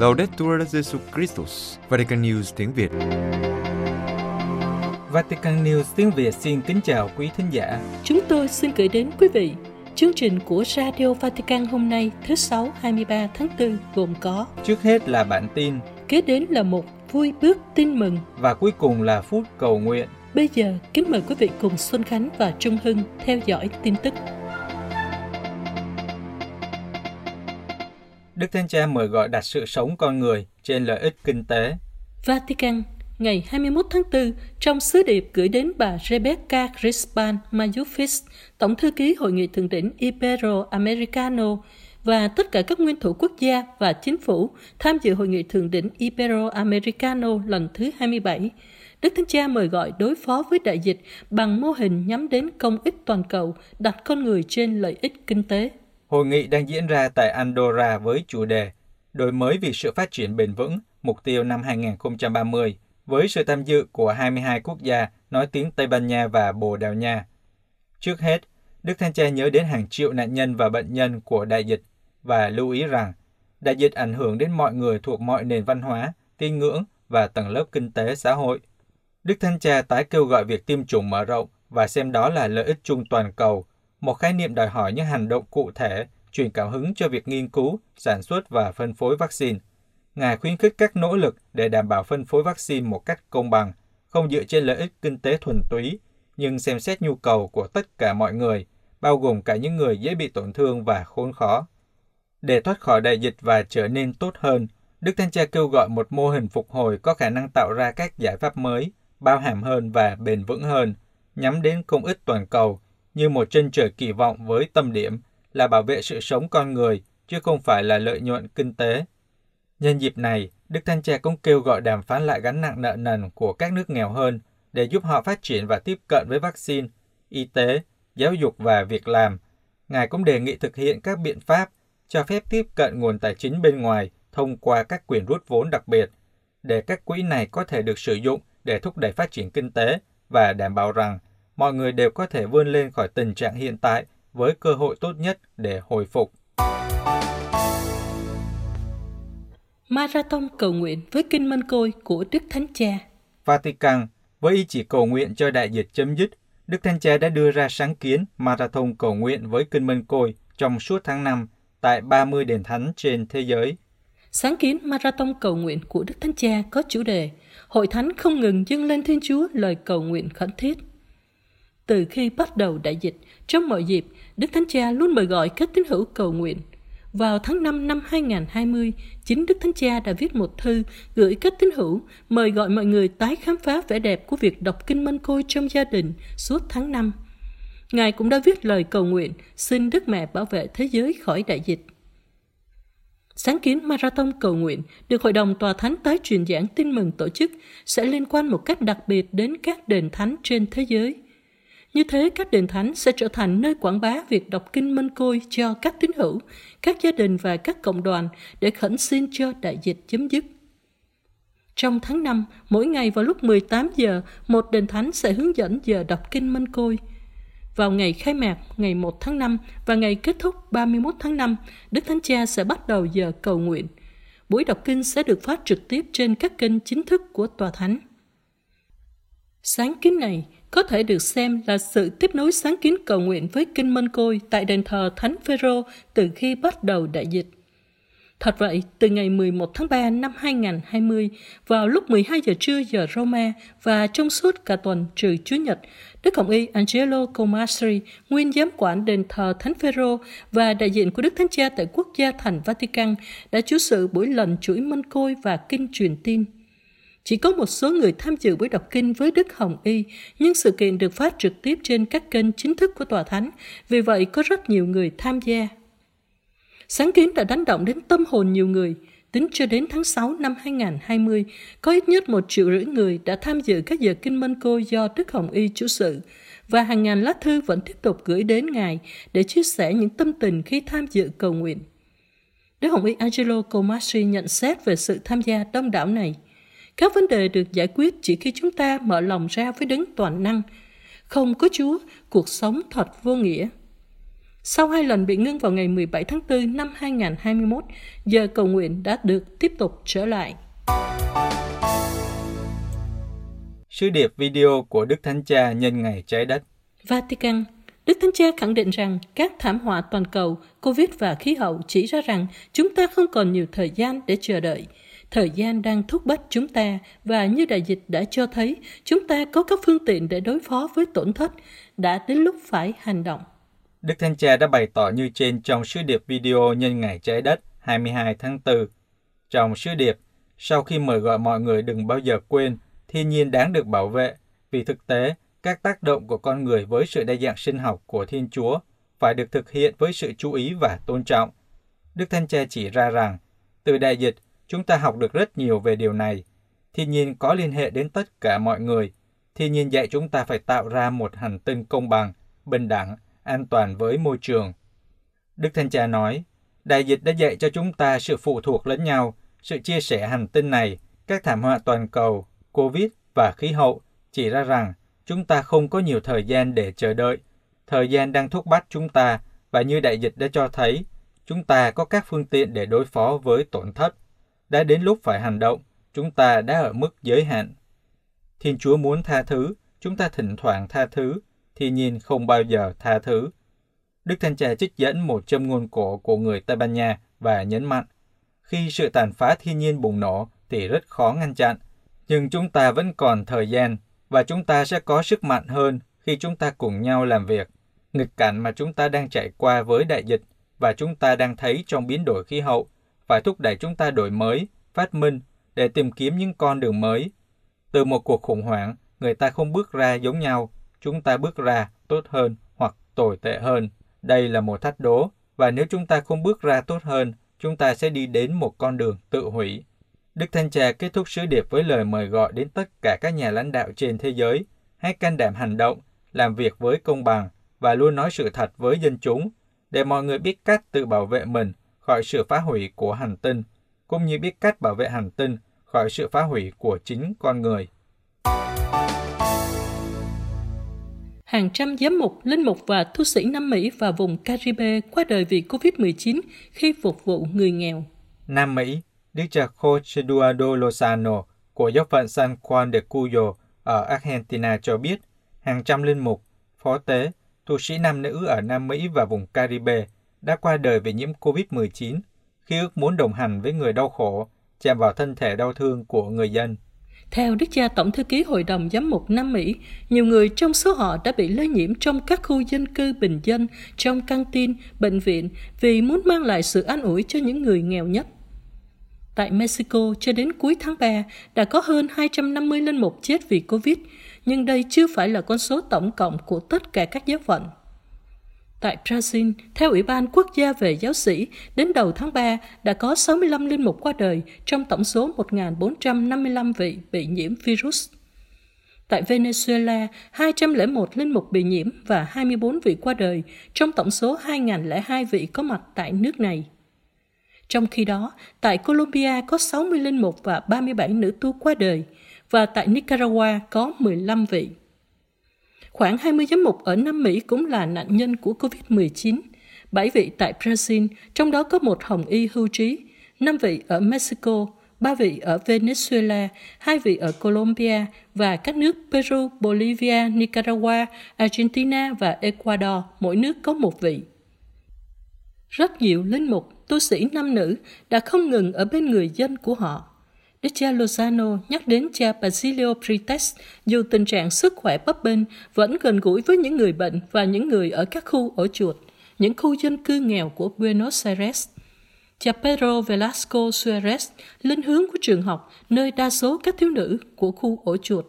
Laudetur Jesu Christus. Vatican News tiếng Việt. Vatican News tiếng Việt xin kính chào quý thính giả. Chúng tôi xin gửi đến quý vị chương trình của Radio Vatican hôm nay thứ Sáu 23 tháng 4 gồm có: trước hết là bản tin, kế đến là một vui bước tin mừng và cuối cùng là phút cầu nguyện. Bây giờ kính mời quý vị cùng Xuân Khánh và Trung Hưng theo dõi tin tức. Đức Thánh Cha mời gọi đặt sự sống con người trên lợi ích kinh tế. Vatican, ngày 21 tháng 4, trong sứ điệp gửi đến bà Rebecca Crispin Majufis, Tổng thư ký Hội nghị Thượng đỉnh Ibero-Americano, và tất cả các nguyên thủ quốc gia và chính phủ tham dự Hội nghị Thượng đỉnh Ibero-Americano lần thứ 27, Đức Thánh Cha mời gọi đối phó với đại dịch bằng mô hình nhắm đến công ích toàn cầu, đặt con người trên lợi ích kinh tế. Hội nghị đang diễn ra tại Andorra với chủ đề Đổi mới vì sự phát triển bền vững, mục tiêu năm 2030, với sự tham dự của 22 quốc gia nói tiếng Tây Ban Nha và Bồ Đào Nha. Trước hết, Đức Thánh Cha nhớ đến hàng triệu nạn nhân và bệnh nhân của đại dịch và lưu ý rằng đại dịch ảnh hưởng đến mọi người thuộc mọi nền văn hóa, tín ngưỡng và tầng lớp kinh tế xã hội. Đức Thánh Cha tái kêu gọi việc tiêm chủng mở rộng và xem đó là lợi ích chung toàn cầu, một khái niệm đòi hỏi những hành động cụ thể, truyền cảm hứng cho việc nghiên cứu, sản xuất và phân phối vaccine. Ngài khuyến khích các nỗ lực để đảm bảo phân phối vaccine một cách công bằng, không dựa trên lợi ích kinh tế thuần túy, nhưng xem xét nhu cầu của tất cả mọi người, bao gồm cả những người dễ bị tổn thương và khốn khó. Để thoát khỏi đại dịch và trở nên tốt hơn, Đức Thánh Cha kêu gọi một mô hình phục hồi có khả năng tạo ra các giải pháp mới, bao hàm hơn và bền vững hơn, nhắm đến công ích toàn cầu, như một chân trời kỳ vọng với tâm điểm là bảo vệ sự sống con người, chứ không phải là lợi nhuận kinh tế. Nhân dịp này, Đức Thánh Cha cũng kêu gọi đàm phán lại gánh nặng nợ nần của các nước nghèo hơn để giúp họ phát triển và tiếp cận với vaccine, y tế, giáo dục và việc làm. Ngài cũng đề nghị thực hiện các biện pháp cho phép tiếp cận nguồn tài chính bên ngoài thông qua các quyền rút vốn đặc biệt, để các quỹ này có thể được sử dụng để thúc đẩy phát triển kinh tế và đảm bảo rằng mọi người đều có thể vươn lên khỏi tình trạng hiện tại với cơ hội tốt nhất để hồi phục. Marathon cầu nguyện với Kinh Mân Côi của Đức Thánh Cha. Vatican, với ý chỉ cầu nguyện cho đại dịch chấm dứt, Đức Thánh Cha đã đưa ra sáng kiến Marathon cầu nguyện với Kinh Mân Côi trong suốt tháng 5 tại 30 đền thánh trên thế giới. Sáng kiến Marathon cầu nguyện của Đức Thánh Cha có chủ đề Hội Thánh không ngừng dâng lên Thiên Chúa lời cầu nguyện khẩn thiết. Từ khi bắt đầu đại dịch, trong mọi dịp, Đức Thánh Cha luôn mời gọi các tín hữu cầu nguyện. Vào tháng 5 năm 2020, chính Đức Thánh Cha đã viết một thư gửi các tín hữu mời gọi mọi người tái khám phá vẻ đẹp của việc đọc Kinh Mân Côi trong gia đình suốt tháng 5. Ngài cũng đã viết lời cầu nguyện xin Đức Mẹ bảo vệ thế giới khỏi đại dịch. Sáng kiến Marathon cầu nguyện được Hội đồng Tòa Thánh tái truyền giảng tin mừng tổ chức sẽ liên quan một cách đặc biệt đến các đền thánh trên thế giới. Như thế, các đền thánh sẽ trở thành nơi quảng bá việc đọc Kinh Mân Côi cho các tín hữu, các gia đình và các cộng đoàn để khẩn xin cho đại dịch chấm dứt. Trong tháng 5, mỗi ngày vào lúc 18 giờ, một đền thánh sẽ hướng dẫn giờ đọc Kinh Mân Côi. Vào ngày khai mạc, ngày 1 tháng 5 và ngày kết thúc 31 tháng 5, Đức Thánh Cha sẽ bắt đầu giờ cầu nguyện. Buổi đọc kinh sẽ được phát trực tiếp trên các kênh chính thức của Tòa Thánh. Sáng kiến này có thể được xem là sự tiếp nối sáng kiến cầu nguyện với Kinh Mân Côi tại đền thờ Thánh Phêrô từ khi bắt đầu đại dịch. Thật vậy, từ ngày 11 tháng 3 năm 2020, vào lúc 12 giờ trưa giờ Roma và trong suốt cả tuần trừ Chủ nhật, Đức Hồng y Angelo Comastri, nguyên giám quản đền thờ Thánh Phêrô và đại diện của Đức Thánh Cha tại Quốc gia Thành Vatican đã chủ sự buổi lần chuỗi Mân Côi và Kinh truyền tin. Chỉ có một số người tham dự buổi đọc kinh với Đức Hồng Y, nhưng sự kiện được phát trực tiếp trên các kênh chính thức của Tòa Thánh, vì vậy có rất nhiều người tham gia. Sáng kiến đã đánh động đến tâm hồn nhiều người. Tính cho đến tháng 6 năm 2020, có ít nhất 1,5 triệu người đã tham dự các giờ Kinh Mân Côi do Đức Hồng Y chủ sự, và hàng ngàn lá thư vẫn tiếp tục gửi đến Ngài để chia sẻ những tâm tình khi tham dự cầu nguyện. Đức Hồng Y Angelo Comastri nhận xét về sự tham gia đông đảo này. Các vấn đề được giải quyết chỉ khi chúng ta mở lòng ra với Đấng toàn năng. Không có Chúa, cuộc sống thật vô nghĩa. Sau hai lần bị ngưng vào ngày 17 tháng 4 năm 2021, giờ cầu nguyện đã được tiếp tục trở lại. Sứ điệp video của Đức Thánh Cha nhân ngày trái đất. Vatican. Đức Thánh Cha khẳng định rằng các thảm họa toàn cầu, Covid và khí hậu chỉ ra rằng chúng ta không còn nhiều thời gian để chờ đợi. Thời gian đang thúc bách chúng ta và như đại dịch đã cho thấy, chúng ta có các phương tiện để đối phó với tổn thất. Đã đến lúc phải hành động. Đức Thánh Cha đã bày tỏ như trên trong sứ điệp video nhân ngày trái đất 22 tháng 4. Trong sứ điệp, sau khi mời gọi mọi người đừng bao giờ quên, thiên nhiên đáng được bảo vệ, vì thực tế, các tác động của con người với sự đa dạng sinh học của Thiên Chúa phải được thực hiện với sự chú ý và tôn trọng. Đức Thánh Cha chỉ ra rằng, từ đại dịch, chúng ta học được rất nhiều về điều này. Thiên nhiên có liên hệ đến tất cả mọi người. Thiên nhiên dạy chúng ta phải tạo ra một hành tinh công bằng, bình đẳng, an toàn với môi trường. Đức Thánh Cha nói, đại dịch đã dạy cho chúng ta sự phụ thuộc lẫn nhau, sự chia sẻ hành tinh này, các thảm họa toàn cầu, Covid và khí hậu chỉ ra rằng chúng ta không có nhiều thời gian để chờ đợi. Thời gian đang thúc bách chúng ta và như đại dịch đã cho thấy, chúng ta có các phương tiện để đối phó với tổn thất. Đã đến lúc phải hành động, chúng ta đã ở mức giới hạn. Thiên Chúa muốn tha thứ, chúng ta thỉnh thoảng tha thứ, thiên nhiên không bao giờ tha thứ. Đức Thánh Cha trích dẫn một châm ngôn cổ của người Tây Ban Nha và nhấn mạnh, khi sự tàn phá thiên nhiên bùng nổ thì rất khó ngăn chặn, nhưng chúng ta vẫn còn thời gian và chúng ta sẽ có sức mạnh hơn khi chúng ta cùng nhau làm việc. Nghịch cảnh mà chúng ta đang trải qua với đại dịch và chúng ta đang thấy trong biến đổi khí hậu phải thúc đẩy chúng ta đổi mới, phát minh để tìm kiếm những con đường mới. Từ một cuộc khủng hoảng, người ta không bước ra giống nhau, chúng ta bước ra tốt hơn hoặc tồi tệ hơn. Đây là một thách đố, và nếu chúng ta không bước ra tốt hơn, chúng ta sẽ đi đến một con đường tự hủy. Đức Thánh Cha kết thúc sứ điệp với lời mời gọi đến tất cả các nhà lãnh đạo trên thế giới, hãy can đảm hành động, làm việc với công bằng và luôn nói sự thật với dân chúng, để mọi người biết cách tự bảo vệ mình khỏi sự phá hủy của hành tinh, cũng như biết cách bảo vệ hành tinh khỏi sự phá hủy của chính con người. Hàng trăm giám mục, linh mục và tu sĩ Nam Mỹ và vùng Caribe qua đời vì COVID-19 khi phục vụ người nghèo. Nam Mỹ, Đức cha José Eduardo Lozano của giáo phận San Juan de Cuyo ở Argentina cho biết, hàng trăm linh mục, phó tế, tu sĩ nam nữ ở Nam Mỹ và vùng Caribe đã qua đời vì nhiễm COVID-19 khi ước muốn đồng hành với người đau khổ, chạm vào thân thể đau thương của người dân. Theo Đức cha Tổng thư ký Hội đồng Giám mục Nam Mỹ, nhiều người trong số họ đã bị lây nhiễm trong các khu dân cư bình dân, trong căng tin, bệnh viện vì muốn mang lại sự an ủi cho những người nghèo nhất. Tại Mexico, cho đến cuối tháng 3, đã có hơn 250 linh mục chết vì Covid, nhưng đây chưa phải là con số tổng cộng của tất cả các giáo phận. Tại Brazil, theo Ủy ban Quốc gia về giáo sĩ, đến đầu tháng 3 đã có 65 linh mục qua đời trong tổng số 1.455 vị bị nhiễm virus. Tại Venezuela, 201 linh mục bị nhiễm và 24 vị qua đời trong tổng số 2.002 vị có mặt tại nước này. Trong khi đó, tại Colombia có 60 linh mục và 37 nữ tu qua đời, và tại Nicaragua có 15 vị. Khoảng 20 giám mục ở Nam Mỹ cũng là nạn nhân của COVID-19, 7 vị tại Brazil, trong đó có một hồng y hưu trí, 5 vị ở Mexico, 3 vị ở Venezuela, 2 vị ở Colombia và các nước Peru, Bolivia, Nicaragua, Argentina và Ecuador, mỗi nước có 1 vị. Rất nhiều linh mục, tu sĩ nam nữ đã không ngừng ở bên người dân của họ. Đức cha Lozano nhắc đến cha Basilio Brites, dù tình trạng sức khỏe bấp bênh vẫn gần gũi với những người bệnh và những người ở các khu ổ chuột, những khu dân cư nghèo của Buenos Aires. Cha Pedro Velasco Suárez, linh hướng của trường học, nơi đa số các thiếu nữ của khu ổ chuột.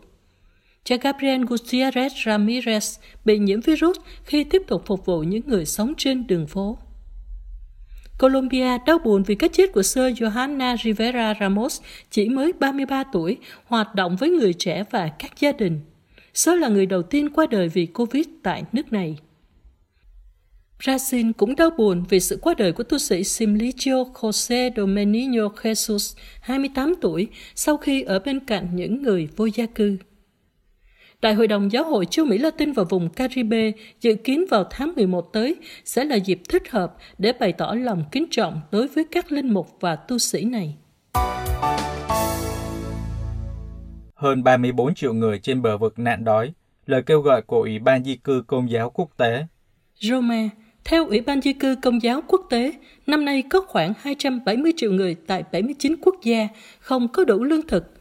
Cha Gabriel Gutiérrez Ramírez bị nhiễm virus khi tiếp tục phục vụ những người sống trên đường phố. Colombia đau buồn vì cái chết của Sơ Johanna Rivera Ramos, chỉ mới 33 tuổi, hoạt động với người trẻ và các gia đình. Sơ là người đầu tiên qua đời vì Covid tại nước này. Brazil cũng đau buồn vì sự qua đời của tu sĩ Simlicio José Domeninho Jesus, 28 tuổi, sau khi ở bên cạnh những người vô gia cư. Đại hội đồng Giáo hội Châu Mỹ Latin và vùng Caribe dự kiến vào tháng 11 tới sẽ là dịp thích hợp để bày tỏ lòng kính trọng đối với các linh mục và tu sĩ này. Hơn 34 triệu người trên bờ vực nạn đói, lời kêu gọi của Ủy ban Di cư Công giáo Quốc tế. Roma, theo Ủy ban Di cư Công giáo Quốc tế, năm nay có khoảng 270 triệu người tại 79 quốc gia không có đủ lương thực.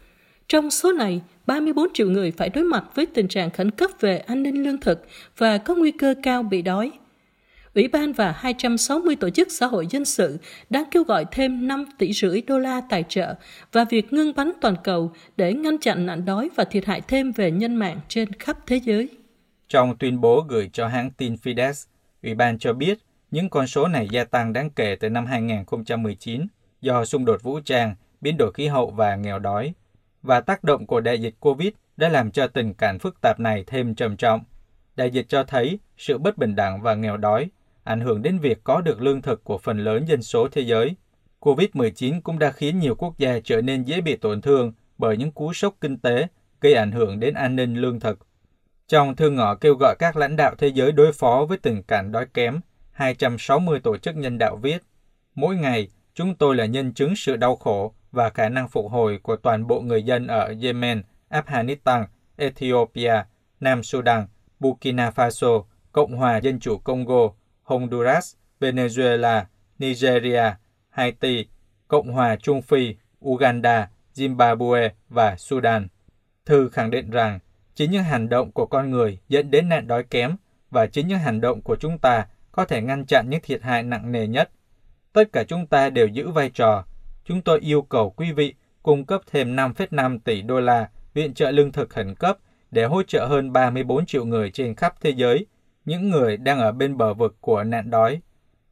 Trong số này, 34 triệu người phải đối mặt với tình trạng khẩn cấp về an ninh lương thực và có nguy cơ cao bị đói. Ủy ban và 260 tổ chức xã hội dân sự đang kêu gọi thêm 5,5 tỷ đô la tài trợ và việc ngưng bắn toàn cầu để ngăn chặn nạn đói và thiệt hại thêm về nhân mạng trên khắp thế giới. Trong tuyên bố gửi cho hãng tin Fides, Ủy ban cho biết những con số này gia tăng đáng kể từ năm 2019 do xung đột vũ trang, biến đổi khí hậu và nghèo đói. Và tác động của đại dịch COVID đã làm cho tình cảnh phức tạp này thêm trầm trọng. Đại dịch cho thấy sự bất bình đẳng và nghèo đói ảnh hưởng đến việc có được lương thực của phần lớn dân số thế giới. COVID-19 cũng đã khiến nhiều quốc gia trở nên dễ bị tổn thương bởi những cú sốc kinh tế gây ảnh hưởng đến an ninh lương thực. Trong thư ngỏ kêu gọi các lãnh đạo thế giới đối phó với tình cảnh đói kém, 260 tổ chức nhân đạo viết, mỗi ngày chúng tôi là nhân chứng sự đau khổ và khả năng phục hồi của toàn bộ người dân ở Yemen, Afghanistan, Ethiopia, Nam Sudan, Burkina Faso, Cộng hòa Dân chủ Congo, Honduras, Venezuela, Nigeria, Haiti, Cộng hòa Trung Phi, Uganda, Zimbabwe và Sudan. Thư khẳng định rằng chính những hành động của con người dẫn đến nạn đói kém và chính những hành động của chúng ta có thể ngăn chặn những thiệt hại nặng nề nhất. Tất cả chúng ta đều giữ vai trò. Chúng tôi yêu cầu quý vị cung cấp thêm 5,5 tỷ đô la viện trợ lương thực khẩn cấp để hỗ trợ hơn 34 triệu người trên khắp thế giới, những người đang ở bên bờ vực của nạn đói.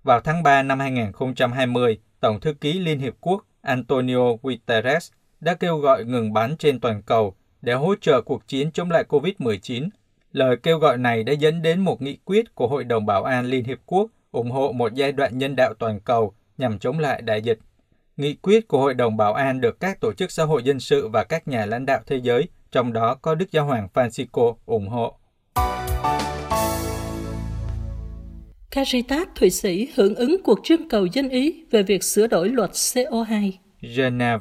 Vào tháng 3 năm 2020, Tổng thư ký Liên Hiệp Quốc Antonio Guterres đã kêu gọi ngừng bắn trên toàn cầu để hỗ trợ cuộc chiến chống lại COVID-19. Lời kêu gọi này đã dẫn đến một nghị quyết của Hội đồng Bảo an Liên Hiệp Quốc ủng hộ một giai đoạn nhân đạo toàn cầu nhằm chống lại đại dịch. Nghị quyết của Hội đồng Bảo an được các tổ chức xã hội dân sự và các nhà lãnh đạo thế giới, trong đó có Đức Giáo hoàng Francisco, ủng hộ. Caritas Thụy Sĩ hưởng ứng cuộc trưng cầu dân ý về việc sửa đổi luật CO2. Geneva,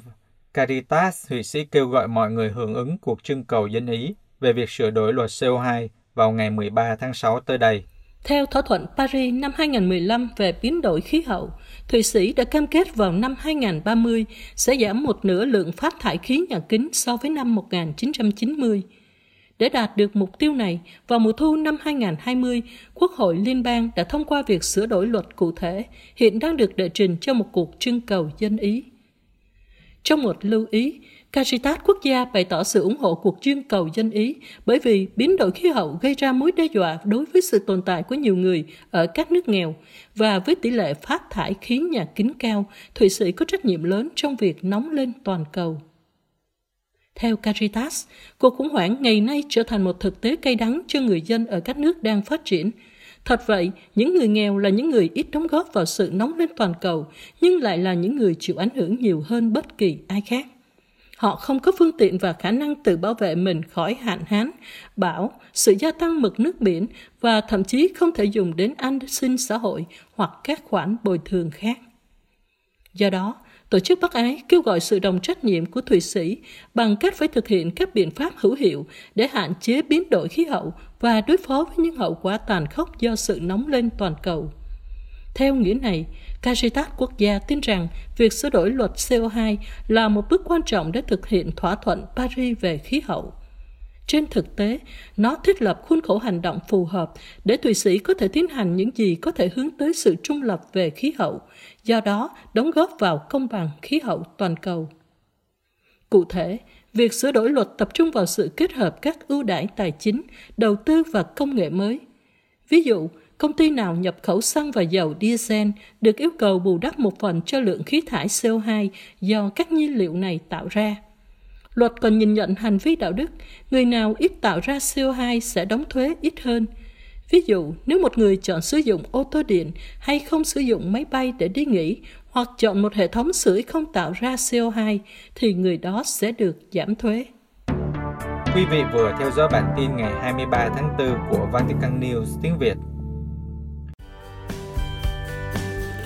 Caritas Thụy Sĩ kêu gọi mọi người hưởng ứng cuộc trưng cầu dân ý về việc sửa đổi luật CO2 vào ngày 13 tháng 6 tới đây. Theo thỏa thuận Paris năm 2015 về biến đổi khí hậu, Thụy Sĩ đã cam kết vào năm 2030 sẽ giảm một nửa lượng phát thải khí nhà kính so với năm 1990. Để đạt được mục tiêu này, vào mùa thu năm 2020, Quốc hội Liên bang đã thông qua việc sửa đổi luật cụ thể, hiện đang được đệ trình cho một cuộc trưng cầu dân ý. Trong một lưu ý, Caritas quốc gia bày tỏ sự ủng hộ cuộc trưng cầu dân ý bởi vì biến đổi khí hậu gây ra mối đe dọa đối với sự tồn tại của nhiều người ở các nước nghèo và với tỷ lệ phát thải khí nhà kính cao, Thụy Sĩ có trách nhiệm lớn trong việc nóng lên toàn cầu. Theo Caritas, cuộc khủng hoảng ngày nay trở thành một thực tế cay đắng cho người dân ở các nước đang phát triển. Thật vậy, những người nghèo là những người ít đóng góp vào sự nóng lên toàn cầu, nhưng lại là những người chịu ảnh hưởng nhiều hơn bất kỳ ai khác. Họ không có phương tiện và khả năng tự bảo vệ mình khỏi hạn hán, bão, sự gia tăng mực nước biển và thậm chí không thể dùng đến an sinh xã hội hoặc các khoản bồi thường khác. Do đó, Tổ chức Bắc Ái kêu gọi sự đồng trách nhiệm của Thụy Sĩ bằng cách phải thực hiện các biện pháp hữu hiệu để hạn chế biến đổi khí hậu và đối phó với những hậu quả tàn khốc do sự nóng lên toàn cầu. Theo nghĩa này, Caritas quốc gia tin rằng việc sửa đổi luật CO2 là một bước quan trọng để thực hiện thỏa thuận Paris về khí hậu. Trên thực tế, nó thiết lập khuôn khổ hành động phù hợp để Thụy Sĩ có thể tiến hành những gì có thể hướng tới sự trung lập về khí hậu, do đó đóng góp vào công bằng khí hậu toàn cầu. Cụ thể, việc sửa đổi luật tập trung vào sự kết hợp các ưu đãi tài chính, đầu tư và công nghệ mới. Ví dụ, công ty nào nhập khẩu xăng và dầu diesel được yêu cầu bù đắp một phần cho lượng khí thải CO2 do các nhiên liệu này tạo ra. Luật còn nhìn nhận hành vi đạo đức, người nào ít tạo ra CO2 sẽ đóng thuế ít hơn. Ví dụ, nếu một người chọn sử dụng ô tô điện hay không sử dụng máy bay để đi nghỉ, hoặc chọn một hệ thống sưởi không tạo ra CO2, thì người đó sẽ được giảm thuế. Quý vị vừa theo dõi bản tin ngày 23 tháng 4 của Vatican News tiếng Việt.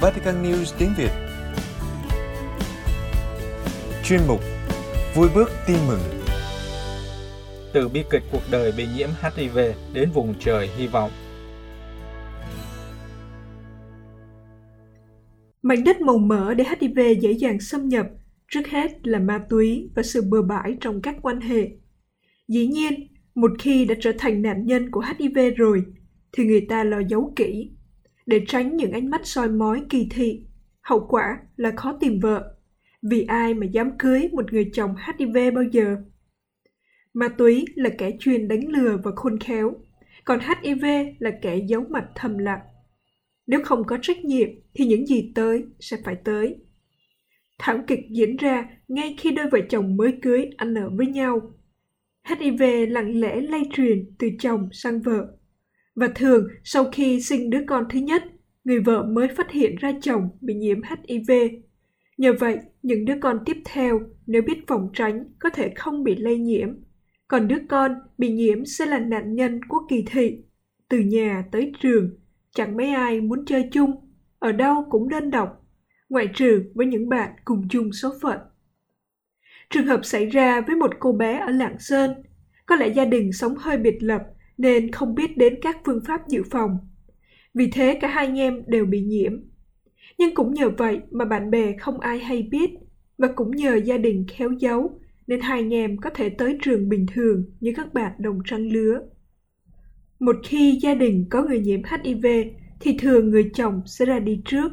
Vatican News tiếng Việt. Chuyên mục Vui bước tin mừng. Từ bi kịch cuộc đời bị nhiễm HIV đến vùng trời hy vọng. Mảnh đất màu mỡ để HIV dễ dàng xâm nhập, trước hết là ma túy và sự bừa bãi trong các quan hệ. Dĩ nhiên, một khi đã trở thành nạn nhân của HIV rồi, thì người ta lo giấu kỹ, để tránh những ánh mắt soi mói kỳ thị. Hậu quả là khó tìm vợ, vì ai mà dám cưới một người chồng HIV bao giờ. Ma túy là kẻ chuyên đánh lừa và khôn khéo, còn HIV là kẻ giấu mặt thầm lặng. Nếu không có trách nhiệm thì những gì tới sẽ phải tới. Thảm kịch diễn ra ngay khi đôi vợ chồng mới cưới ăn ở với nhau. HIV lặng lẽ lây truyền từ chồng sang vợ. Và thường sau khi sinh đứa con thứ nhất, người vợ mới phát hiện ra chồng bị nhiễm HIV. Nhờ vậy, những đứa con tiếp theo nếu biết phòng tránh có thể không bị lây nhiễm. Còn đứa con bị nhiễm sẽ là nạn nhân của kỳ thị. Từ nhà tới trường, chẳng mấy ai muốn chơi chung, ở đâu cũng đơn độc, ngoại trừ với những bạn cùng chung số phận. Trường hợp xảy ra với một cô bé ở Lạng Sơn, có lẽ gia đình sống hơi biệt lập nên không biết đến các phương pháp dự phòng. Vì thế cả hai anh em đều bị nhiễm. Nhưng cũng nhờ vậy mà bạn bè không ai hay biết, và cũng nhờ gia đình khéo giấu nên hai anh em có thể tới trường bình thường như các bạn đồng trang lứa. Một khi gia đình có người nhiễm HIV thì thường người chồng sẽ ra đi trước,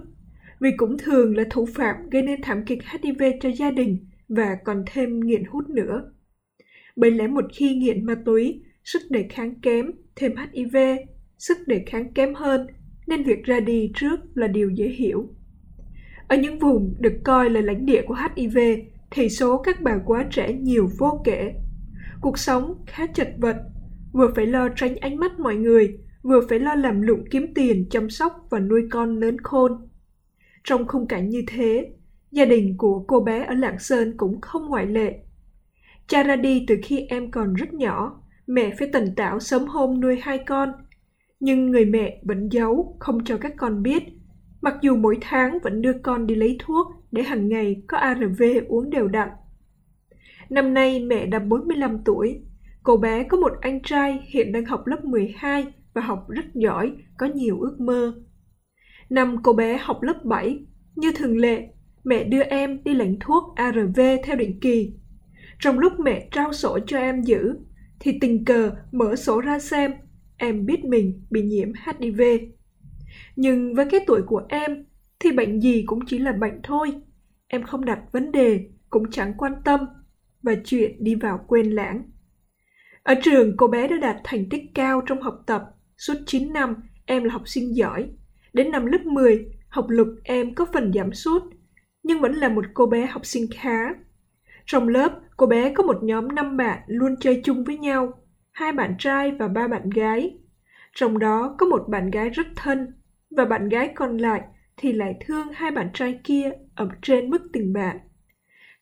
vì cũng thường là thủ phạm gây nên thảm kịch HIV cho gia đình và còn thêm nghiện hút nữa. Bởi lẽ một khi nghiện ma túy, sức đề kháng kém, thêm HIV, sức đề kháng kém hơn, nên việc ra đi trước là điều dễ hiểu. Ở những vùng được coi là lãnh địa của HIV thì số các bà quá trẻ nhiều vô kể. Cuộc sống khá chật vật, vừa phải lo tránh ánh mắt mọi người, vừa phải lo làm lụng kiếm tiền chăm sóc và nuôi con lớn khôn. Trong khung cảnh như thế, gia đình của cô bé ở Lạng Sơn cũng không ngoại lệ. Cha ra đi từ khi em còn rất nhỏ, mẹ phải tần tảo sớm hôm nuôi hai con. Nhưng người mẹ vẫn giấu, không cho các con biết, mặc dù mỗi tháng vẫn đưa con đi lấy thuốc để hàng ngày có ARV uống đều đặn. Năm nay mẹ đã 45 tuổi, cô bé có một anh trai hiện đang học lớp 12 và học rất giỏi, có nhiều ước mơ. Năm cô bé học lớp 7, như thường lệ, mẹ đưa em đi lãnh thuốc ARV theo định kỳ. Trong lúc mẹ trao sổ cho em giữ, thì tình cờ mở sổ ra xem, em biết mình bị nhiễm HIV. Nhưng với cái tuổi của em, thì bệnh gì cũng chỉ là bệnh thôi. Em không đặt vấn đề, cũng chẳng quan tâm, và chuyện đi vào quên lãng. Ở trường, cô bé đã đạt thành tích cao trong học tập. Suốt 9 năm, em là học sinh giỏi. Đến năm lớp 10, học lực em có phần giảm sút, nhưng vẫn là một cô bé học sinh khá. Trong lớp, cô bé có một nhóm 5 bạn luôn chơi chung với nhau, 2 bạn trai và 3 bạn gái. Trong đó có một bạn gái rất thân, và bạn gái còn lại thì lại thương hai bạn trai kia ở trên mức tình bạn.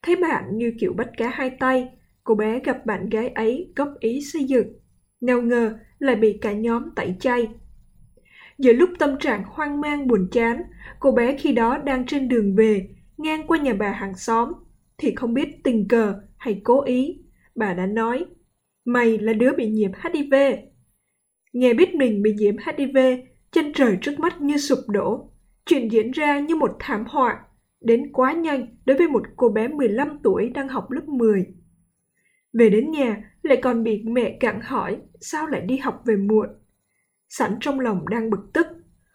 Thấy bạn như kiểu bắt cá hai tay, cô bé gặp bạn gái ấy góp ý xây dựng. Nào ngờ lại bị cả nhóm tẩy chay. Giữa lúc tâm trạng hoang mang buồn chán, cô bé khi đó đang trên đường về, ngang qua nhà bà hàng xóm, thì không biết tình cờ hay cố ý, bà đã nói, mày là đứa bị nhiễm HIV. Nghe biết mình bị nhiễm HIV, chân trời trước mắt như sụp đổ. Chuyện diễn ra như một thảm họa, đến quá nhanh đối với một cô bé 15 tuổi đang học lớp 10. Về đến nhà, lại còn bị mẹ gặng hỏi sao lại đi học về muộn. Sẵn trong lòng đang bực tức,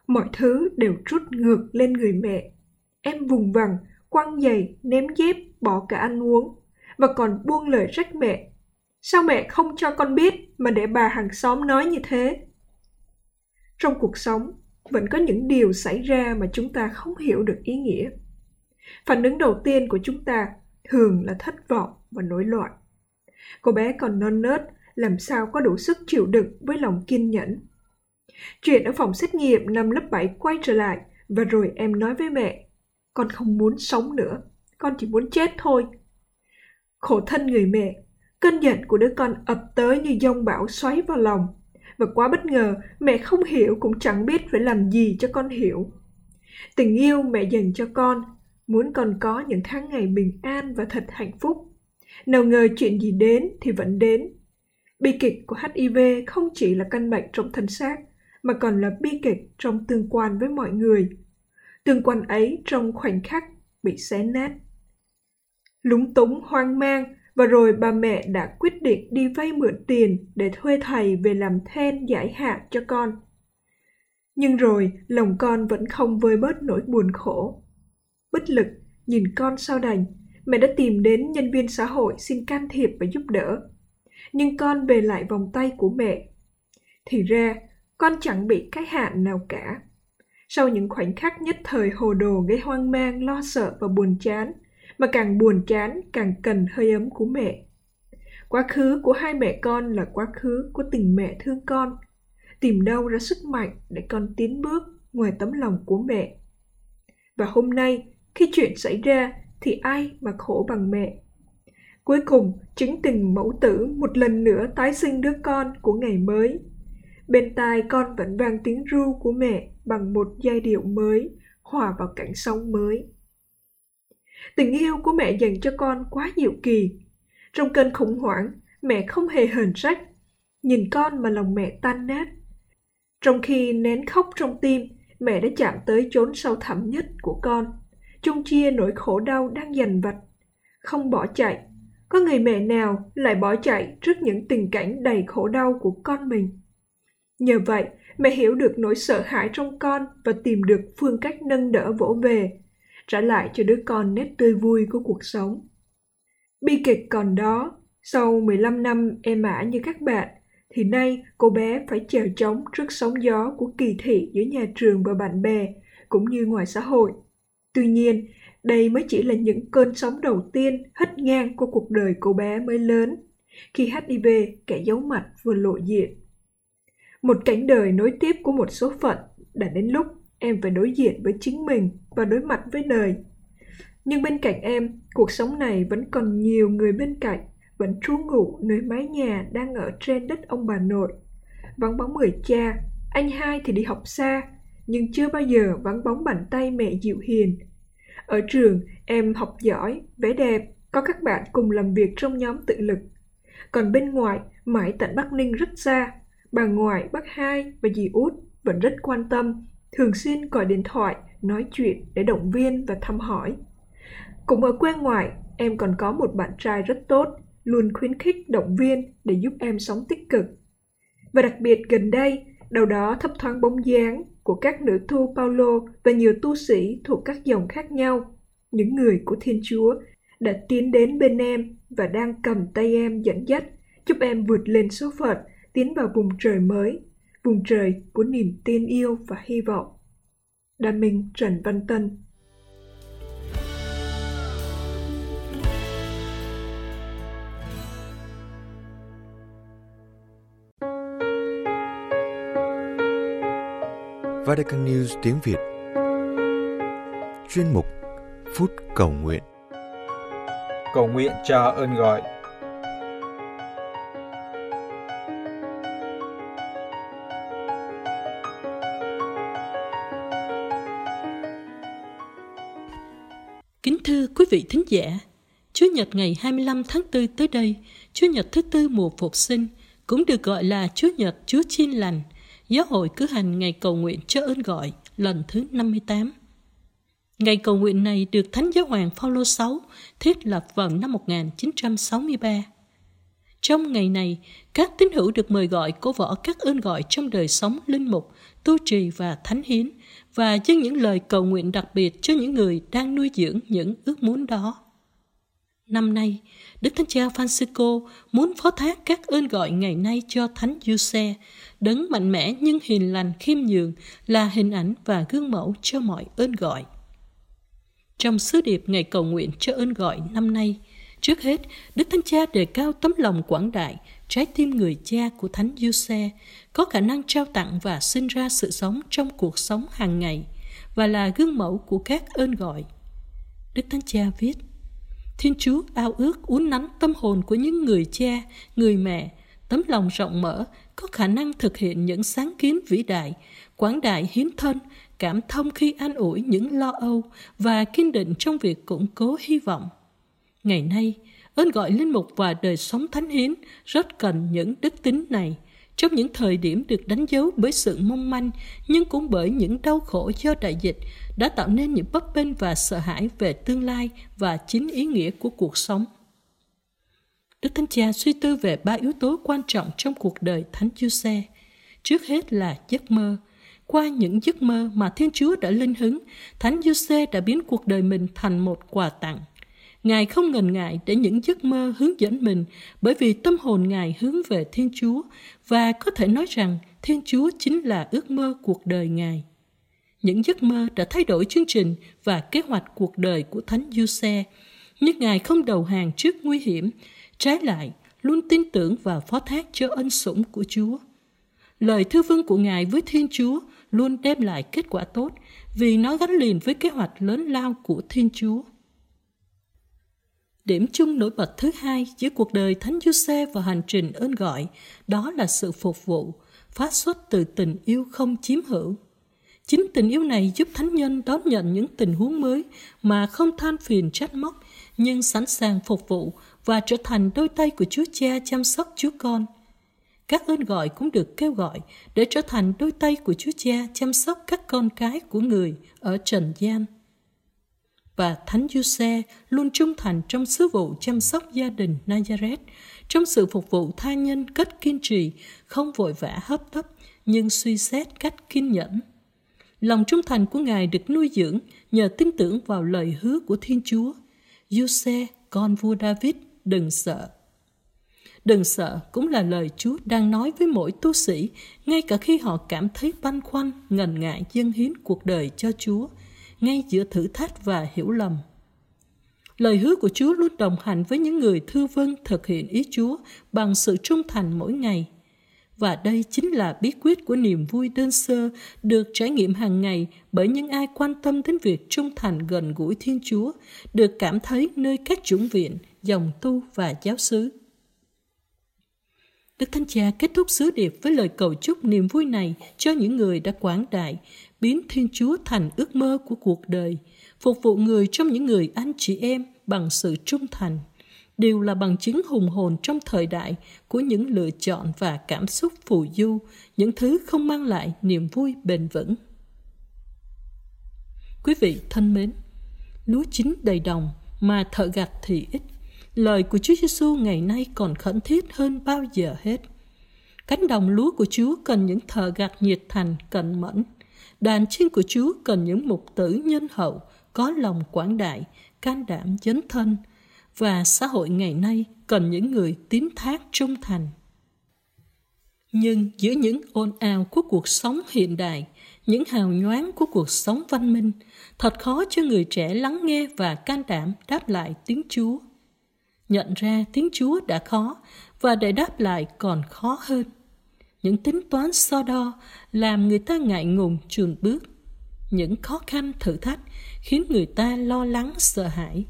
mọi thứ đều trút ngược lên người mẹ. Em vùng vằng, quăng giày, ném dép, bỏ cả ăn uống, và còn buông lời trách mẹ. Sao mẹ không cho con biết mà để bà hàng xóm nói như thế? Trong cuộc sống, vẫn có những điều xảy ra mà chúng ta không hiểu được ý nghĩa. Phản ứng đầu tiên của chúng ta thường là thất vọng và nổi loạn. Cô bé còn non nớt, làm sao có đủ sức chịu đựng với lòng kiên nhẫn. Chuyện ở phòng xét nghiệm năm lớp 7 quay trở lại, và rồi em nói với mẹ, con không muốn sống nữa, con chỉ muốn chết thôi. Khổ thân người mẹ, Cơn giận của đứa con ập tới như dông bão xoáy vào lòng. Và quá bất ngờ, mẹ không hiểu cũng chẳng biết phải làm gì cho con hiểu. Tình yêu mẹ dành cho con, muốn con có những tháng ngày bình an và thật hạnh phúc. Nào ngờ chuyện gì đến thì vẫn đến. Bi kịch của HIV không chỉ là căn bệnh trong thân xác, mà còn là bi kịch trong tương quan với mọi người. Tương quan ấy trong khoảnh khắc bị xé nát. Lúng túng, hoang mang, và rồi bà mẹ đã quyết định đi vay mượn tiền để thuê thầy về làm then giải hạn cho con. Nhưng rồi, lòng con vẫn không vơi bớt nỗi buồn khổ. Bất lực, nhìn con sao đành, mẹ đã tìm đến nhân viên xã hội xin can thiệp và giúp đỡ. Nhưng con về lại vòng tay của mẹ. Thì ra, con chẳng bị cái hạn nào cả. Sau những khoảnh khắc nhất thời hồ đồ gây hoang mang, lo sợ và buồn chán, mà càng buồn chán càng cần hơi ấm của mẹ. Quá khứ của hai mẹ con là quá khứ của tình mẹ thương con. Tìm đâu ra sức mạnh để con tiến bước ngoài tấm lòng của mẹ. Và hôm nay, khi chuyện xảy ra thì ai mà khổ bằng mẹ. Cuối cùng, chính tình mẫu tử một lần nữa tái sinh đứa con của ngày mới. Bên tai con vẫn vang tiếng ru của mẹ bằng một giai điệu mới, hòa vào cảnh sống mới. Tình yêu của mẹ dành cho con quá diệu kỳ. Trong cơn khủng hoảng, mẹ không hề hờn trách. Nhìn con mà lòng mẹ tan nát. Trong khi nén khóc trong tim, mẹ đã chạm tới chốn sâu thẳm nhất của con, chung chia nỗi khổ đau đang dằn vặt. Không bỏ chạy. Có người mẹ nào lại bỏ chạy trước những tình cảnh đầy khổ đau của con mình. Nhờ vậy, mẹ hiểu được nỗi sợ hãi trong con và tìm được phương cách nâng đỡ vỗ về, trả lại cho đứa con nét tươi vui của cuộc sống. Bi kịch còn đó, sau 15 năm êm ả như các bạn, thì nay cô bé phải chèo chống trước sóng gió của kỳ thị giữa nhà trường và bạn bè, cũng như ngoài xã hội. Tuy nhiên, đây mới chỉ là những cơn sóng đầu tiên hất ngang qua cuộc đời cô bé mới lớn, khi HIV kẻ giấu mặt vừa lộ diện. Một cánh đời nối tiếp của một số phận đã đến lúc em phải đối diện với chính mình và đối mặt với đời. Nhưng bên cạnh em, cuộc sống này vẫn còn nhiều người bên cạnh, vẫn trú ngụ nơi mái nhà đang ở trên đất ông bà nội. Vắng bóng người cha, anh hai thì đi học xa, nhưng chưa bao giờ vắng bóng bàn tay mẹ Diệu Hiền. Ở trường, em học giỏi, vẽ đẹp, có các bạn cùng làm việc trong nhóm tự lực. Còn bên ngoại, mãi tận Bắc Ninh rất xa, bà ngoại, bác hai và dì út vẫn rất quan tâm, thường xuyên gọi điện thoại, nói chuyện để động viên và thăm hỏi. Cũng ở quê ngoại, em còn có một bạn trai rất tốt, luôn khuyến khích động viên để giúp em sống tích cực. Và đặc biệt gần đây, đâu đó thấp thoáng bóng dáng của các nữ tu Phao Lô và nhiều tu sĩ thuộc các dòng khác nhau, những người của Thiên Chúa đã tiến đến bên em và đang cầm tay em dẫn dắt, giúp em vượt lên số phận, tiến vào vùng trời mới, vùng trời của niềm tin yêu và hy vọng. Đàm Minh Trần Văn Tân. Vatican News tiếng Việt. Chuyên mục Phút Cầu Nguyện. Cầu nguyện cho ơn gọi. Kính thưa quý vị thính giả, Chúa Nhật ngày 25 tháng 4 tới đây, Chúa Nhật thứ Tư mùa Phục Sinh, cũng được gọi là Chúa Nhật Chúa Chiên Lành. Giáo hội cử hành ngày cầu nguyện cho ơn gọi lần thứ 58. Ngày cầu nguyện này được Thánh Giáo Hoàng Phao Lô VI thiết lập vào năm 1963. Trong ngày này, các tín hữu được mời gọi cổ võ các ơn gọi trong đời sống linh mục, tu trì và thánh hiến, và dâng những lời cầu nguyện đặc biệt cho những người đang nuôi dưỡng những ước muốn đó. Năm nay, Đức Thánh Cha Francisco muốn phó thác các ơn gọi ngày nay cho Thánh Giuse, đấng mạnh mẽ nhưng hiền lành khiêm nhường, là hình ảnh và gương mẫu cho mọi ơn gọi. Trong sứ điệp ngày cầu nguyện cho ơn gọi năm nay, trước hết, Đức Thánh Cha đề cao tấm lòng quảng đại, trái tim người cha của Thánh Giuse, có khả năng trao tặng và sinh ra sự sống trong cuộc sống hàng ngày, và là gương mẫu của các ơn gọi. Đức Thánh Cha viết: Thiên Chúa ao ước uốn nắn tâm hồn của những người cha, người mẹ, tấm lòng rộng mở, có khả năng thực hiện những sáng kiến vĩ đại, quảng đại hiến thân, cảm thông khi an ủi những lo âu và kiên định trong việc củng cố hy vọng. Ngày nay, ơn gọi linh mục và đời sống thánh hiến rất cần những đức tính này, trong những thời điểm được đánh dấu bởi sự mong manh nhưng cũng bởi những đau khổ do đại dịch đã tạo nên những bấp bênh và sợ hãi về tương lai và chính ý nghĩa của cuộc sống. Đức Thánh Cha suy tư về ba yếu tố quan trọng trong cuộc đời Thánh Giuse. Trước hết là giấc mơ. Qua những giấc mơ mà Thiên Chúa đã linh hứng, Thánh Giuse đã biến cuộc đời mình thành một quà tặng. Ngài không ngần ngại để những giấc mơ hướng dẫn mình, bởi vì tâm hồn Ngài hướng về Thiên Chúa, và có thể nói rằng Thiên Chúa chính là ước mơ cuộc đời Ngài. Những giấc mơ đã thay đổi chương trình và kế hoạch cuộc đời của Thánh Giuse, nhưng Ngài không đầu hàng trước nguy hiểm, trái lại, luôn tin tưởng và phó thác cho ân sủng của Chúa. Lời thư vâng của Ngài với Thiên Chúa luôn đem lại kết quả tốt, vì nó gắn liền với kế hoạch lớn lao của Thiên Chúa. Điểm chung nổi bật thứ hai giữa cuộc đời Thánh Giuse và hành trình ơn gọi, đó là sự phục vụ, phát xuất từ tình yêu không chiếm hữu. Chính tình yêu này giúp thánh nhân đón nhận những tình huống mới mà không than phiền trách móc, nhưng sẵn sàng phục vụ và trở thành đôi tay của Chúa Cha chăm sóc Chúa Con. Các ơn gọi cũng được kêu gọi để trở thành đôi tay của Chúa Cha chăm sóc các con cái của người ở trần gian. Và Thánh Giuse luôn trung thành trong sứ vụ chăm sóc gia đình Nazareth, trong sự phục vụ tha nhân cách kiên trì, không vội vã hấp tấp, nhưng suy xét cách kiên nhẫn. Lòng trung thành của Ngài được nuôi dưỡng nhờ tin tưởng vào lời hứa của Thiên Chúa. Giuse, con vua David, đừng sợ. Đừng sợ cũng là lời Chúa đang nói với mỗi tu sĩ, ngay cả khi họ cảm thấy băn khoăn, ngần ngại dâng hiến cuộc đời cho Chúa, ngay giữa thử thách và hiểu lầm. Lời hứa của Chúa luôn đồng hành với những người thư vâng thực hiện ý Chúa bằng sự trung thành mỗi ngày. Và đây chính là bí quyết của niềm vui đơn sơ được trải nghiệm hàng ngày bởi những ai quan tâm đến việc trung thành gần gũi Thiên Chúa, được cảm thấy nơi các chủng viện, dòng tu và giáo xứ. Đức Thánh Cha kết thúc sứ điệp với lời cầu chúc niềm vui này cho những người đã quảng đại, biến Thiên Chúa thành ước mơ của cuộc đời, phục vụ người trong những người anh chị em bằng sự trung thành. Đều là bằng chứng hùng hồn trong thời đại của những lựa chọn và cảm xúc phù du, những thứ không mang lại niềm vui bền vững. Quý vị thân mến, lúa chín đầy đồng mà thợ gặt thì ít. Lời của Chúa Giêsu ngày nay còn khẩn thiết hơn bao giờ hết. Cánh đồng lúa của Chúa cần những thợ gặt nhiệt thành, cẩn mẫn. Đàn chiên của Chúa cần những mục tử nhân hậu, có lòng quảng đại, can đảm dấn thân. Và xã hội ngày nay cần những người tín thác trung thành. Nhưng giữa những ồn ào của cuộc sống hiện đại, những hào nhoáng của cuộc sống văn minh, thật khó cho người trẻ lắng nghe và can đảm đáp lại tiếng Chúa. Nhận ra tiếng Chúa đã khó, và để đáp lại còn khó hơn. Những tính toán so đo làm người ta ngại ngùng chùn bước. Những khó khăn thử thách khiến người ta lo lắng sợ hãi.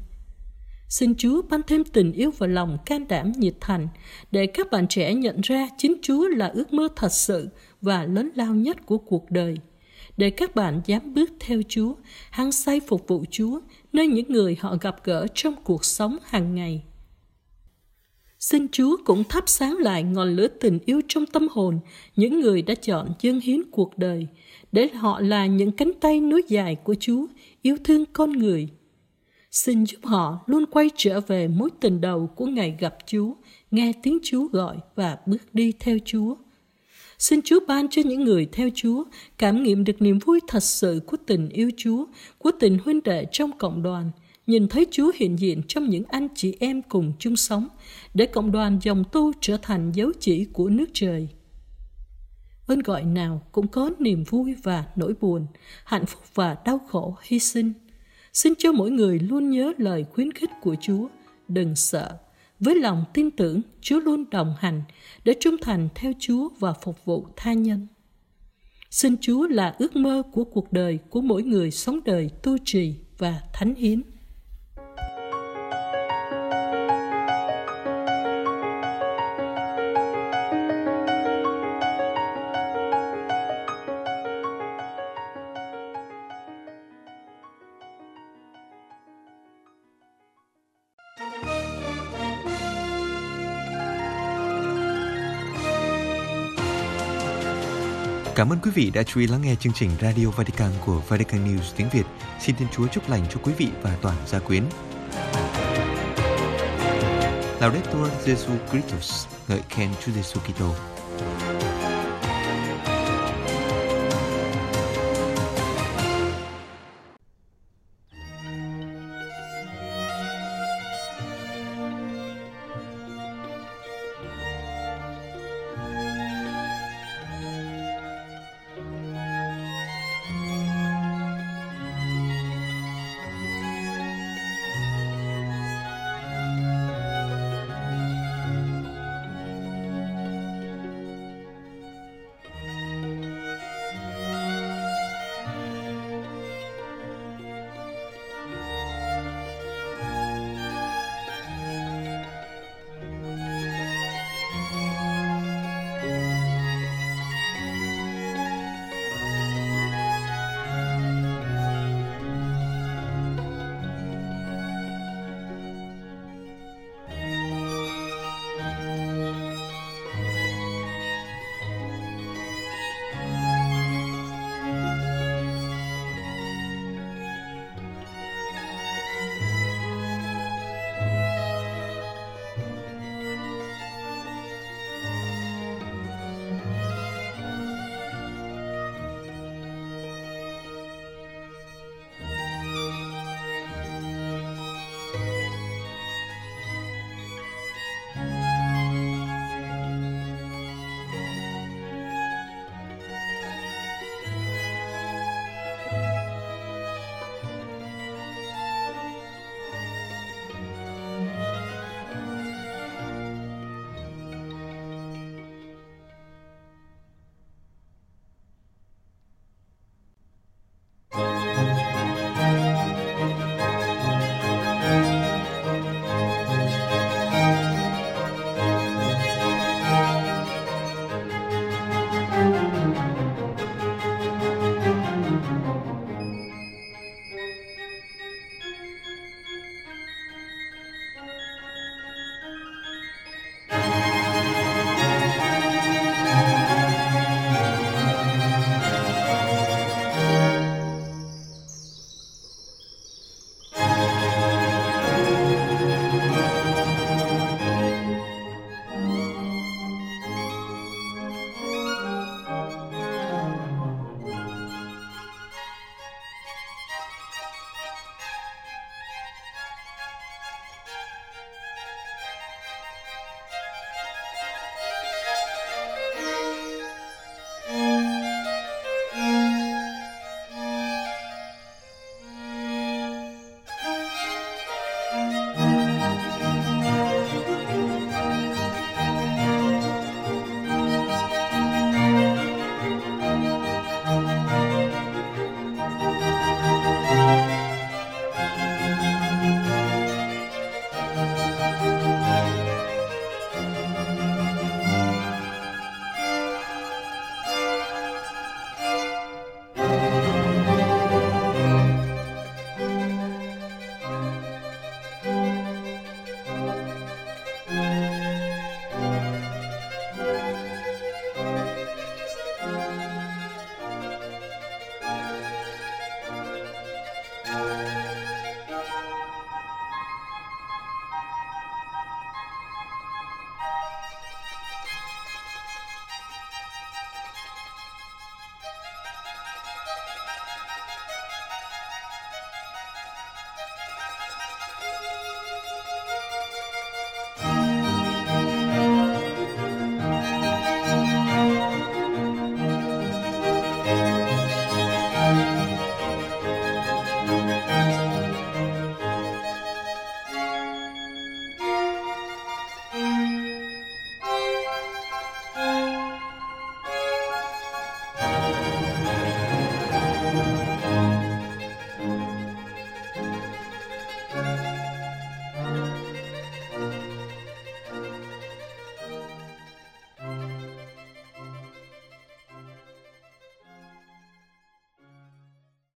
Xin Chúa ban thêm tình yêu và lòng can đảm nhiệt thành để các bạn trẻ nhận ra chính Chúa là ước mơ thật sự và lớn lao nhất của cuộc đời. Để các bạn dám bước theo Chúa, hăng say phục vụ Chúa nơi những người họ gặp gỡ trong cuộc sống hàng ngày. Xin Chúa cũng thắp sáng lại ngọn lửa tình yêu trong tâm hồn những người đã chọn dâng hiến cuộc đời, để họ là những cánh tay nối dài của Chúa, yêu thương con người. Xin giúp họ luôn quay trở về mối tình đầu của ngày gặp Chúa, nghe tiếng Chúa gọi và bước đi theo Chúa. Xin Chúa ban cho những người theo Chúa cảm nghiệm được niềm vui thật sự của tình yêu Chúa, của tình huynh đệ trong cộng đoàn, nhìn thấy Chúa hiện diện trong những anh chị em cùng chung sống, để cộng đoàn dòng tu trở thành dấu chỉ của nước trời. Ơn gọi nào cũng có niềm vui và nỗi buồn, hạnh phúc và đau khổ hy sinh. Xin cho mỗi người luôn nhớ lời khuyến khích của Chúa, đừng sợ. Với lòng tin tưởng, Chúa luôn đồng hành để trung thành theo Chúa và phục vụ tha nhân. Xin Chúa là ước mơ của cuộc đời của mỗi người sống đời tu trì và thánh hiến. Cảm ơn quý vị đã chú ý lắng nghe chương trình Radio Vatican của Vatican News tiếng Việt. Xin Thiên Chúa chúc lành cho quý vị và toàn gia quyến. Laudetur Jesu Christus, ngợi khen Chúa Giêsu Kitô.